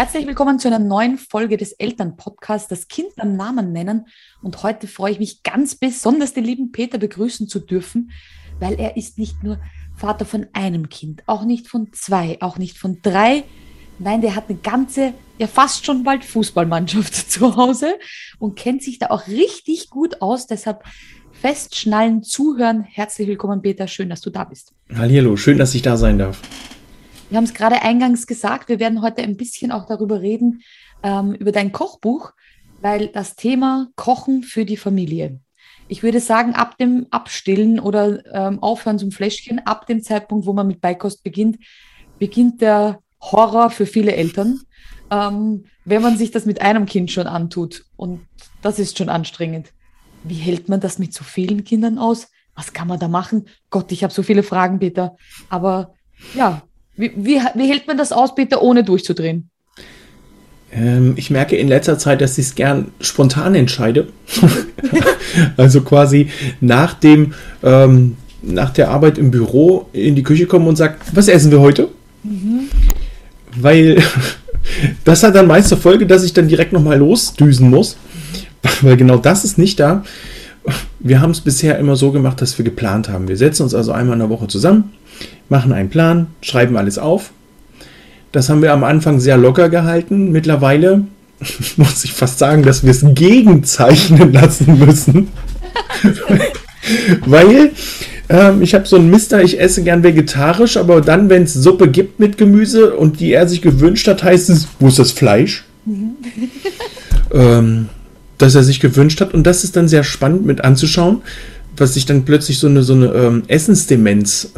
Herzlich willkommen zu einer neuen Folge des Elternpodcasts, das Kind beim Namen nennen. Und heute freue ich mich ganz besonders, den lieben Peter begrüßen zu dürfen, weil er ist nicht nur Vater von einem Kind, auch nicht von zwei, auch nicht von drei. Nein, der hat eine ganze, ja fast schon bald Fußballmannschaft zu Hause und kennt sich da auch richtig gut aus. Deshalb festschnallen, zuhören. Herzlich willkommen, Peter. Schön, dass du da bist. Hallihallo, schön, dass ich da sein darf. Wir haben es gerade eingangs gesagt, wir werden heute ein bisschen auch darüber reden, über dein Kochbuch, weil das Thema Kochen für die Familie. Ich würde sagen, ab dem Abstillen oder Aufhören zum Fläschchen, ab dem Zeitpunkt, wo man mit Beikost beginnt, beginnt der Horror für viele Eltern, wenn man sich das mit einem Kind schon antut. Und das ist schon anstrengend. Wie hält man das mit so vielen Kindern aus? Was kann man da machen? Gott, ich habe so viele Fragen, Peter. Aber ja, Wie hält man das aus, Peter, ohne durchzudrehen? Ich merke in letzter Zeit, dass ich es gern spontan entscheide. Also quasi nach der Arbeit im Büro in die Küche kommen und sage, was essen wir heute? Mhm. Weil das hat dann meist zur Folge, dass ich dann direkt nochmal losdüsen muss. Weil genau das ist nicht da. Wir haben es bisher immer so gemacht, dass wir geplant haben. Wir setzen uns also einmal in der Woche zusammen, machen einen Plan, schreiben alles auf. Das haben wir am Anfang sehr locker gehalten. Mittlerweile muss ich fast sagen, dass wir es gegenzeichnen lassen müssen. Weil ich habe so einen Mister, ich esse gern vegetarisch, aber dann, wenn es Suppe gibt mit Gemüse und die er sich gewünscht hat, heißt es, wo ist das Fleisch? Dass er sich gewünscht hat. Und das ist dann sehr spannend mit anzuschauen, was sich dann plötzlich so eine Essensdemenz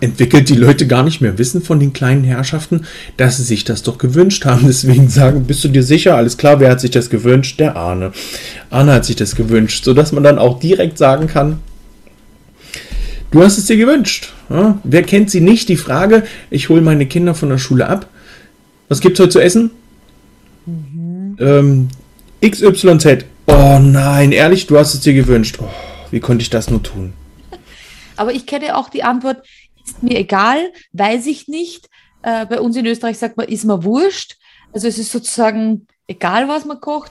entwickelt, die Leute gar nicht mehr wissen von den kleinen Herrschaften, dass sie sich das doch gewünscht haben. Deswegen sagen, bist du dir sicher? Alles klar, wer hat sich das gewünscht? Der Arne. Arne hat sich das gewünscht, sodass man dann auch direkt sagen kann, du hast es dir gewünscht. Ja? Wer kennt sie nicht? Die Frage, ich hole meine Kinder von der Schule ab. Was gibt's heute zu essen? XYZ. Oh nein, ehrlich, du hast es dir gewünscht. Oh, wie konnte ich das nur tun? Aber ich kenne auch die Antwort, ist mir egal, weiß ich nicht. Bei uns in Österreich sagt man, ist mir wurscht. Also es ist sozusagen egal, was man kocht.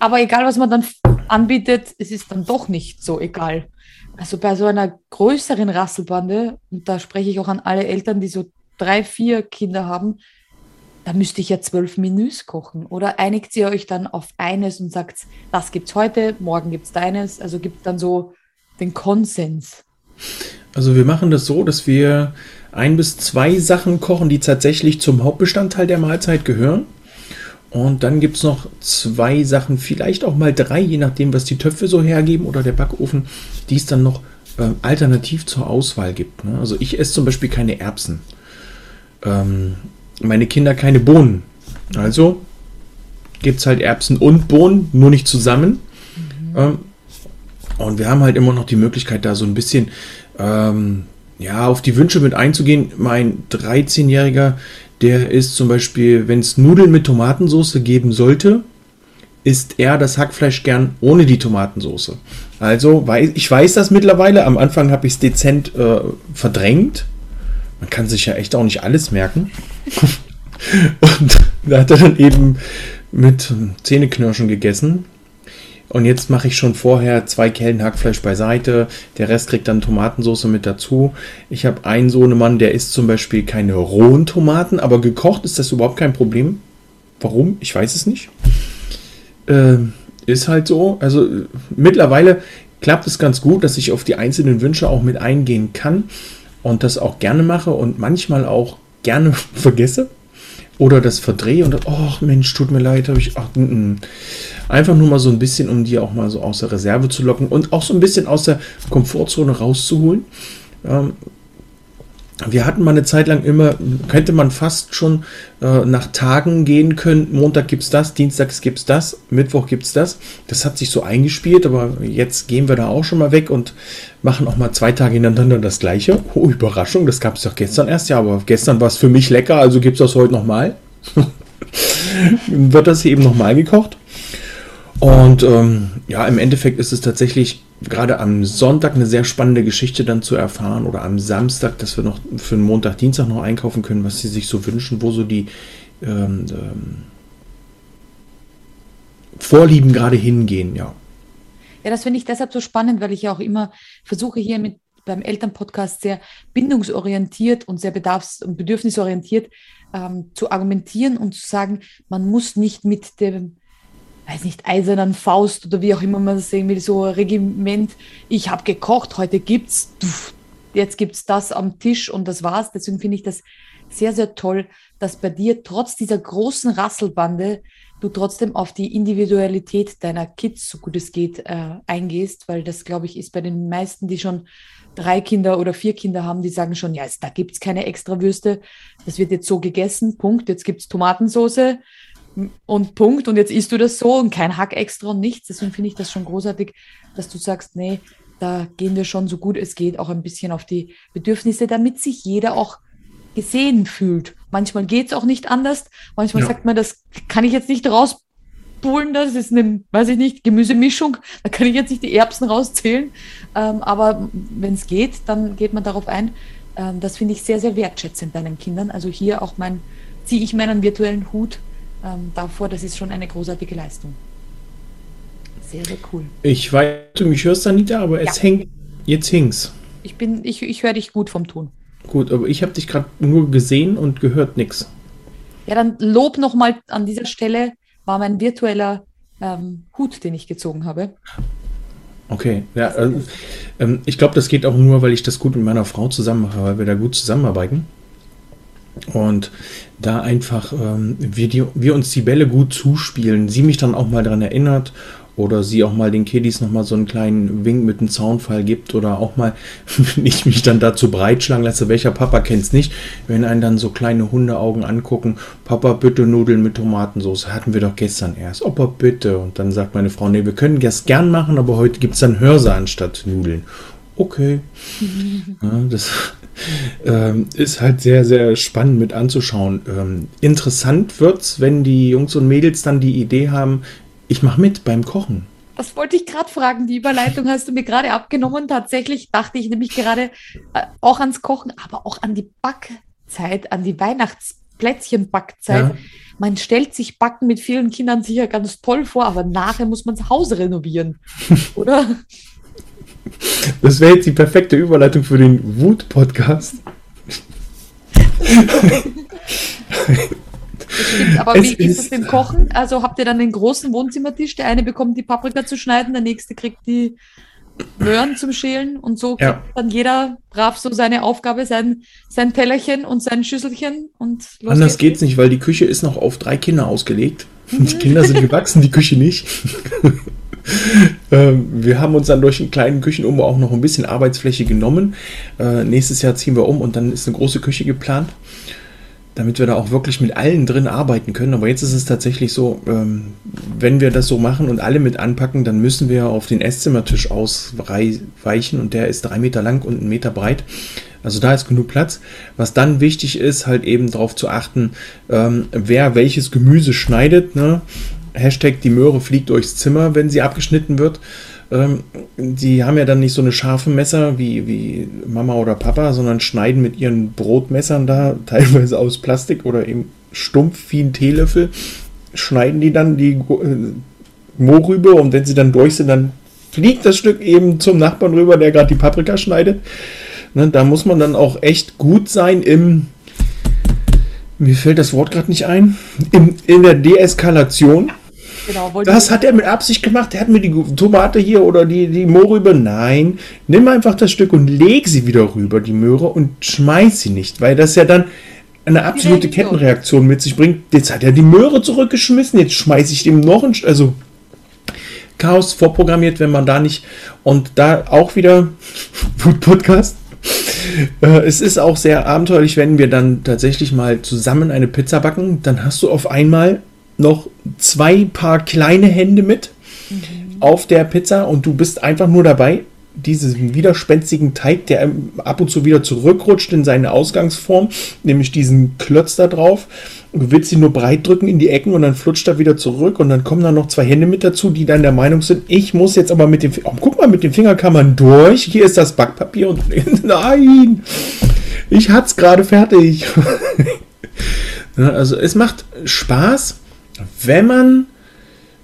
Aber egal, was man dann anbietet, es ist dann doch nicht so egal. Also bei so einer größeren Rasselbande, und da spreche ich auch an alle Eltern, die so 3, 4 Kinder haben, da müsste ich ja 12 Menüs kochen. Oder einigt ihr euch dann auf eines und sagt, das gibt's heute, morgen gibt's deines. Also gibt dann so den Konsens. Also wir machen das so, dass wir 1 bis 2 Sachen kochen, die tatsächlich zum Hauptbestandteil der Mahlzeit gehören. Und dann gibt es noch 2 Sachen, vielleicht auch mal 3, je nachdem, was die Töpfe so hergeben oder der Backofen, die es dann noch alternativ zur Auswahl gibt. Ne? Also ich esse zum Beispiel keine Erbsen. Meine Kinder keine Bohnen. Also gibt es halt Erbsen und Bohnen, nur nicht zusammen. Mhm. Und wir haben halt immer noch die Möglichkeit, da so ein bisschen auf die Wünsche mit einzugehen. Mein 13-Jähriger, der ist zum Beispiel, wenn es Nudeln mit Tomatensauce geben sollte, isst er das Hackfleisch gern ohne die Tomatensauce. Also ich weiß das mittlerweile. Am Anfang habe ich es dezent verdrängt. Man kann sich ja echt auch nicht alles merken. Und da hat er dann eben mit Zähneknirschen gegessen. Und jetzt mache ich schon vorher 2 Kellen Hackfleisch beiseite. Der Rest kriegt dann Tomatensauce mit dazu. Ich habe einen Sohnemann, der isst zum Beispiel keine rohen Tomaten, aber gekocht ist das überhaupt kein Problem. Warum? Ich weiß es nicht. Ist halt so. Also mittlerweile klappt es ganz gut, dass ich auf die einzelnen Wünsche auch mit eingehen kann. Und das auch gerne mache und manchmal auch gerne vergesse oder das verdrehe und ach Mensch, tut mir leid, habe ich einfach nur mal so ein bisschen, um die auch mal so aus der Reserve zu locken und auch so ein bisschen aus der Komfortzone rauszuholen. Wir hatten mal eine Zeit lang immer, könnte man fast schon nach Tagen gehen können, Montag gibt's das, Dienstags gibt's das, Mittwoch gibt's das. Das hat sich so eingespielt, aber jetzt gehen wir da auch schon mal weg und machen auch mal 2 Tage hintereinander das Gleiche. Oh, Überraschung, das gab's doch gestern erst, ja, aber gestern war es für mich lecker, also gibt's das heute nochmal. Wird das hier eben nochmal gekocht. Und im Endeffekt ist es tatsächlich gerade am Sonntag eine sehr spannende Geschichte dann zu erfahren oder am Samstag, dass wir noch für den Montag, Dienstag noch einkaufen können, was sie sich so wünschen, wo so die Vorlieben gerade hingehen, ja. Ja, das finde ich deshalb so spannend, weil ich ja auch immer versuche, hier beim Elternpodcast sehr bindungsorientiert und sehr bedürfnisorientiert zu argumentieren und zu sagen, man muss nicht mit dem, weiß nicht, eisernen Faust oder wie auch immer man das sehen will, so Regiment, ich habe gekocht, heute gibt's, jetzt gibt's das am Tisch und das war's. Deswegen finde ich das sehr, sehr toll, dass bei dir trotz dieser großen Rasselbande du trotzdem auf die Individualität deiner Kids, so gut es geht, eingehst, weil das, glaube ich, ist bei den meisten, die schon 3 Kinder oder 4 Kinder haben, die sagen schon, ja, da gibt es keine Extrawürste, das wird jetzt so gegessen, Punkt, jetzt gibt es Tomatensoße und Punkt, und jetzt isst du das so und kein Hack extra und nichts. Deswegen finde ich das schon großartig, dass du sagst, nee, da gehen wir schon so gut es geht auch ein bisschen auf die Bedürfnisse, damit sich jeder auch gesehen fühlt. Manchmal geht es auch nicht anders. Manchmal sagt man, das kann ich jetzt nicht rauspulen, das ist eine, weiß ich nicht, Gemüsemischung, da kann ich jetzt nicht die Erbsen rauszählen. Aber wenn es geht, dann geht man darauf ein. Das finde ich sehr, sehr wertschätzend deinen Kindern. Also hier auch ziehe ich meinen virtuellen Hut davor, das ist schon eine großartige Leistung. Sehr, sehr cool. Ich weiß, du mich hörst, Anita, aber jetzt hing's. Ich höre dich gut vom Ton. Gut, aber ich habe dich gerade nur gesehen und gehört nichts. Ja, dann Lob nochmal an dieser Stelle, war mein virtueller Hut, den ich gezogen habe. Okay, ja, ich glaube, das geht auch nur, weil ich das gut mit meiner Frau zusammen mache, weil wir da gut zusammenarbeiten. Und da einfach wir uns die Bälle gut zuspielen, sie mich dann auch mal daran erinnert oder sie auch mal den Kiddies nochmal so einen kleinen Wink mit einem Zaunfall gibt oder auch mal, wenn ich mich dann dazu breitschlagen lasse, welcher Papa kennt's nicht, wenn einen dann so kleine Hundeaugen angucken, Papa, bitte Nudeln mit Tomatensauce, hatten wir doch gestern erst, Opa, bitte. Und dann sagt meine Frau, nee, wir können das gern machen, aber heute gibt's dann Hörse anstatt Nudeln. Okay. Ja, das ist halt sehr, sehr spannend mit anzuschauen. Interessant wird's, wenn die Jungs und Mädels dann die Idee haben, ich mache mit beim Kochen. Das wollte ich gerade fragen. Die Überleitung hast du mir gerade abgenommen. Tatsächlich dachte ich nämlich gerade auch ans Kochen, aber auch an die Backzeit, an die Weihnachtsplätzchen-Backzeit. Ja. Man stellt sich Backen mit vielen Kindern sicher ganz toll vor, aber nachher muss man das Haus renovieren, oder? Das wäre jetzt die perfekte Überleitung für den Wut-Podcast. Stimmt, aber wie ist es denn Kochen? Also habt ihr dann den großen Wohnzimmertisch, der eine bekommt die Paprika zu schneiden, der nächste kriegt die Möhren zum Schälen und so kriegt dann jeder brav so seine Aufgabe, sein Tellerchen und sein Schüsselchen. Und los anders geht's nicht, weil die Küche ist noch auf 3 Kinder ausgelegt. Die Kinder sind gewachsen, die Küche nicht. Wir haben uns dann durch einen kleinen Küchenumbau auch noch ein bisschen Arbeitsfläche genommen. Nächstes Jahr ziehen wir um und dann ist eine große Küche geplant, damit wir da auch wirklich mit allen drin arbeiten können. Aber jetzt ist es tatsächlich so, wenn wir das so machen und alle mit anpacken, dann müssen wir auf den Esszimmertisch ausweichen und der ist 3 Meter lang und 1 Meter breit. Also da ist genug Platz. Was dann wichtig ist, halt eben darauf zu achten, wer welches Gemüse schneidet, ne? Hashtag die Möhre fliegt durchs Zimmer, wenn sie abgeschnitten wird. Die haben ja dann nicht so eine scharfe Messer wie Mama oder Papa, sondern schneiden mit ihren Brotmessern da, teilweise aus Plastik oder eben stumpf wie ein Teelöffel, schneiden die dann die Mohrrübe und wenn sie dann durch sind, dann fliegt das Stück eben zum Nachbarn rüber, der gerade die Paprika schneidet. Ne, da muss man dann auch echt gut sein mir fällt das Wort gerade nicht ein, in der Deeskalation. Genau, das hat er mit Absicht gemacht. Er hat mir die Tomate hier oder die Mohrrübe. Nein, nimm einfach das Stück und leg sie wieder rüber, die Möhre, und schmeiß sie nicht, weil das ja dann eine absolute Kettenreaktion mit sich bringt. Jetzt hat er die Möhre zurückgeschmissen, jetzt schmeiße ich dem noch ein Stück. Also Chaos vorprogrammiert, wenn man da nicht. Und da auch wieder Food Podcast. Es ist auch sehr abenteuerlich, wenn wir dann tatsächlich mal zusammen eine Pizza backen. Dann hast du auf einmal noch 2 Paar kleine Hände mit auf der Pizza und du bist einfach nur dabei, diesen widerspenstigen Teig, der ab und zu wieder zurückrutscht in seine Ausgangsform, nämlich diesen Klötz da drauf. Du willst ihn nur breit drücken in die Ecken und dann flutscht er wieder zurück und dann kommen da noch 2 Hände mit dazu, die dann der Meinung sind, ich muss jetzt aber mit dem Finger, guck mal, mit dem Finger kann man durch, hier ist das Backpapier und nein, ich hatte es gerade fertig. Also es macht Spaß, wenn man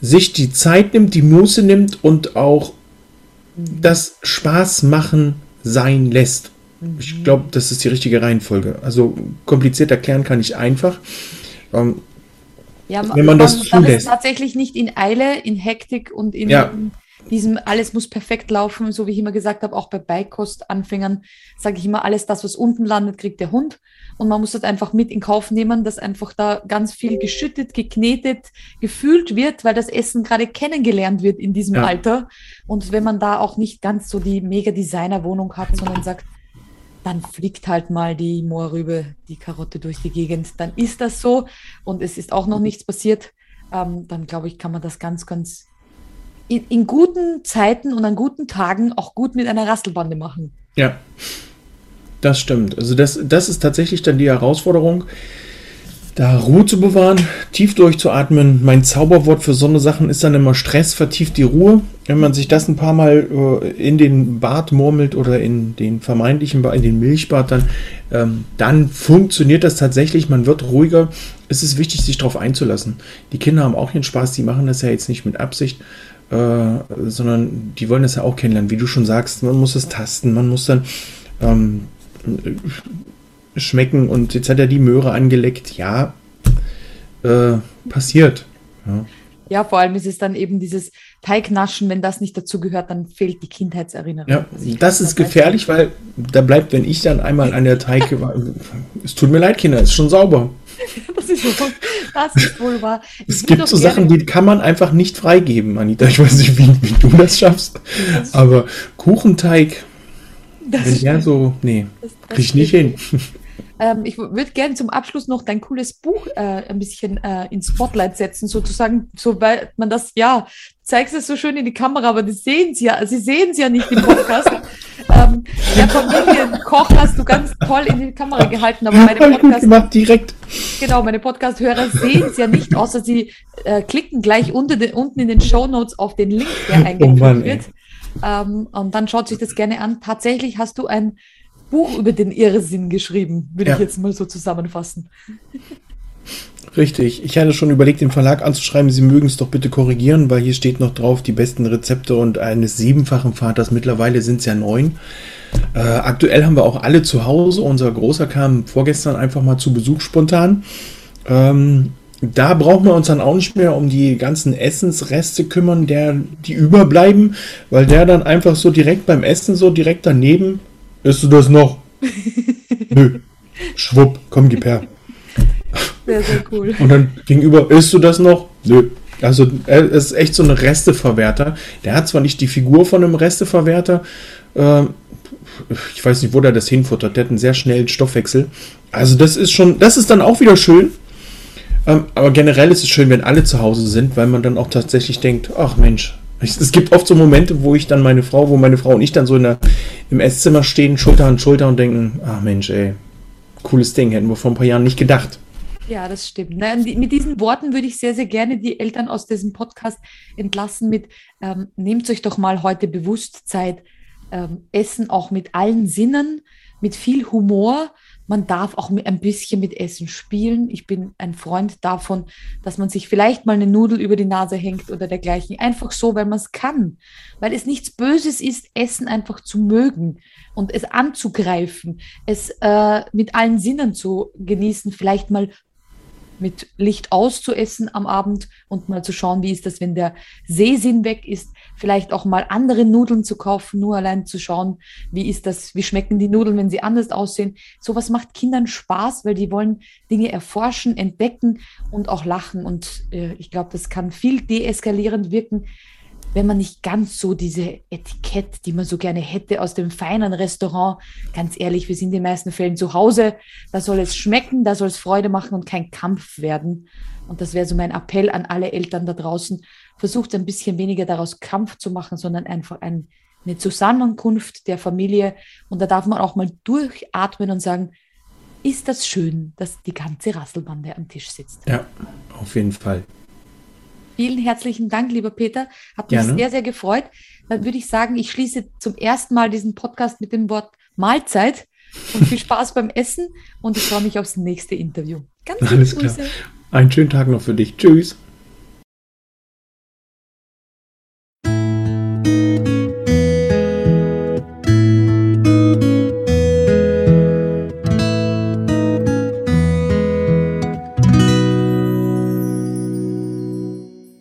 sich die Zeit nimmt, die Muße nimmt und auch das Spaß machen sein lässt. Ich glaube, das ist die richtige Reihenfolge. Also kompliziert erklären kann ich einfach. Ja, wenn man das zulässt. Dann ist es tatsächlich nicht in Eile, in Hektik und in diesem, alles muss perfekt laufen, so wie ich immer gesagt habe, auch bei Beikostanfängern sage ich immer, alles das, was unten landet, kriegt der Hund. Und man muss das einfach mit in Kauf nehmen, dass einfach da ganz viel geschüttet, geknetet, gefühlt wird, weil das Essen gerade kennengelernt wird in diesem Alter. Und wenn man da auch nicht ganz so die Mega-Designer-Wohnung hat, sondern sagt, dann fliegt halt mal die Moorrübe, die Karotte durch die Gegend, dann ist das so und es ist auch noch nichts passiert, dann glaube ich, kann man das ganz, ganz in guten Zeiten und an guten Tagen auch gut mit einer Rasselbande machen. Ja. Das stimmt. Also das ist tatsächlich dann die Herausforderung, da Ruhe zu bewahren, tief durchzuatmen. Mein Zauberwort für so eine Sachen ist dann immer Stress vertieft die Ruhe. Wenn man sich das ein paar Mal in den Bart murmelt oder in den vermeintlichen Bart, in den Milchbart, dann funktioniert das tatsächlich. Man wird ruhiger. Es ist wichtig, sich darauf einzulassen. Die Kinder haben auch ihren Spaß. Die machen das ja jetzt nicht mit Absicht. Sondern die wollen das ja auch kennenlernen. Wie du schon sagst, man muss es tasten. Man muss dann schmecken und jetzt hat er die Möhre angeleckt. Ja, passiert. Ja, vor allem ist es dann eben dieses Teignaschen, wenn das nicht dazu gehört, dann fehlt die Kindheitserinnerung. Ja, das ist gefährlich, weil da bleibt, wenn ich dann einmal an der Teig... Es tut mir leid, Kinder, ist schon sauber. Das ist wohl wahr. Es gibt so Sachen, die kann man einfach nicht freigeben, Anita. Ich weiß nicht, wie du das schaffst, aber Kuchenteig... krieg ich nicht hin. Ich würde gerne zum Abschluss noch dein cooles Buch ein bisschen ins Spotlight setzen, sozusagen, sobald man das, zeigst es so schön in die Kamera, aber sie sehen es ja nicht im Podcast. Familienkoch hast du ganz toll in die Kamera gehalten, aber meine Podcast-Hörer sehen es ja nicht, außer sie klicken gleich unten in den Shownotes auf den Link, der eingefügt wird. Und dann schaut sich das gerne an. Tatsächlich hast du ein Buch über den Irrsinn geschrieben, würde ich jetzt mal so zusammenfassen. Richtig. Ich hatte schon überlegt, den Verlag anzuschreiben, sie mögen es doch bitte korrigieren, weil hier steht noch drauf, die besten Rezepte und eines 7-fachen Vaters. Mittlerweile sind es ja 9. Aktuell haben wir auch alle zu Hause. Unser Großer kam vorgestern einfach mal zu Besuch spontan. Da brauchen wir uns dann auch nicht mehr um die ganzen Essensreste kümmern, die überbleiben, weil der dann einfach so direkt beim Essen, so direkt daneben, isst du das noch? Nö. Schwupp, komm, gib her. Sehr, sehr cool. Und dann gegenüber, isst du das noch? Nö. Also er ist echt so ein Resteverwerter. Der hat zwar nicht die Figur von einem Resteverwerter, ich weiß nicht, wo der das hinfuttert, der hat einen sehr schnellen Stoffwechsel. Also das ist dann auch wieder schön. Aber generell ist es schön, wenn alle zu Hause sind, weil man dann auch tatsächlich denkt, ach Mensch, es gibt oft so Momente, wo meine Frau und ich dann so im Esszimmer stehen, Schulter an Schulter und denken, ach Mensch, ey, cooles Ding, hätten wir vor ein paar Jahren nicht gedacht. Ja, das stimmt. Mit diesen Worten würde ich sehr, sehr gerne die Eltern aus diesem Podcast entlassen mit, nehmt euch doch mal heute bewusst Zeit, Essen auch mit allen Sinnen, mit viel Humor. Man darf auch ein bisschen mit Essen spielen. Ich bin ein Freund davon, dass man sich vielleicht mal eine Nudel über die Nase hängt oder dergleichen. Einfach so, weil man es kann. Weil es nichts Böses ist, Essen einfach zu mögen und es anzugreifen, es mit allen Sinnen zu genießen, vielleicht mal mit Licht auszuessen am Abend und mal zu schauen, wie ist das, wenn der Sehsinn weg ist, vielleicht auch mal andere Nudeln zu kaufen, nur allein zu schauen, wie ist das, wie schmecken die Nudeln, wenn sie anders aussehen. Sowas macht Kindern Spaß, weil die wollen Dinge erforschen, entdecken und auch lachen. Und ich glaube, das kann viel deeskalierend wirken, wenn man nicht ganz so diese Etikette, die man so gerne hätte aus dem feinen Restaurant, ganz ehrlich, wir sind in den meisten Fällen zu Hause, da soll es schmecken, da soll es Freude machen und kein Kampf werden. Und das wäre so mein Appell an alle Eltern da draußen, versucht ein bisschen weniger daraus Kampf zu machen, sondern einfach eine Zusammenkunft der Familie. Und da darf man auch mal durchatmen und sagen, ist das schön, dass die ganze Rasselbande am Tisch sitzt. Ja, auf jeden Fall. Vielen herzlichen Dank, lieber Peter. Hat mich sehr, sehr gefreut. Dann würde ich sagen, ich schließe zum ersten Mal diesen Podcast mit dem Wort Mahlzeit und viel Spaß beim Essen und ich freue mich aufs nächste Interview. Ganz liebe Grüße. Alles klar. Einen schönen Tag noch für dich. Tschüss.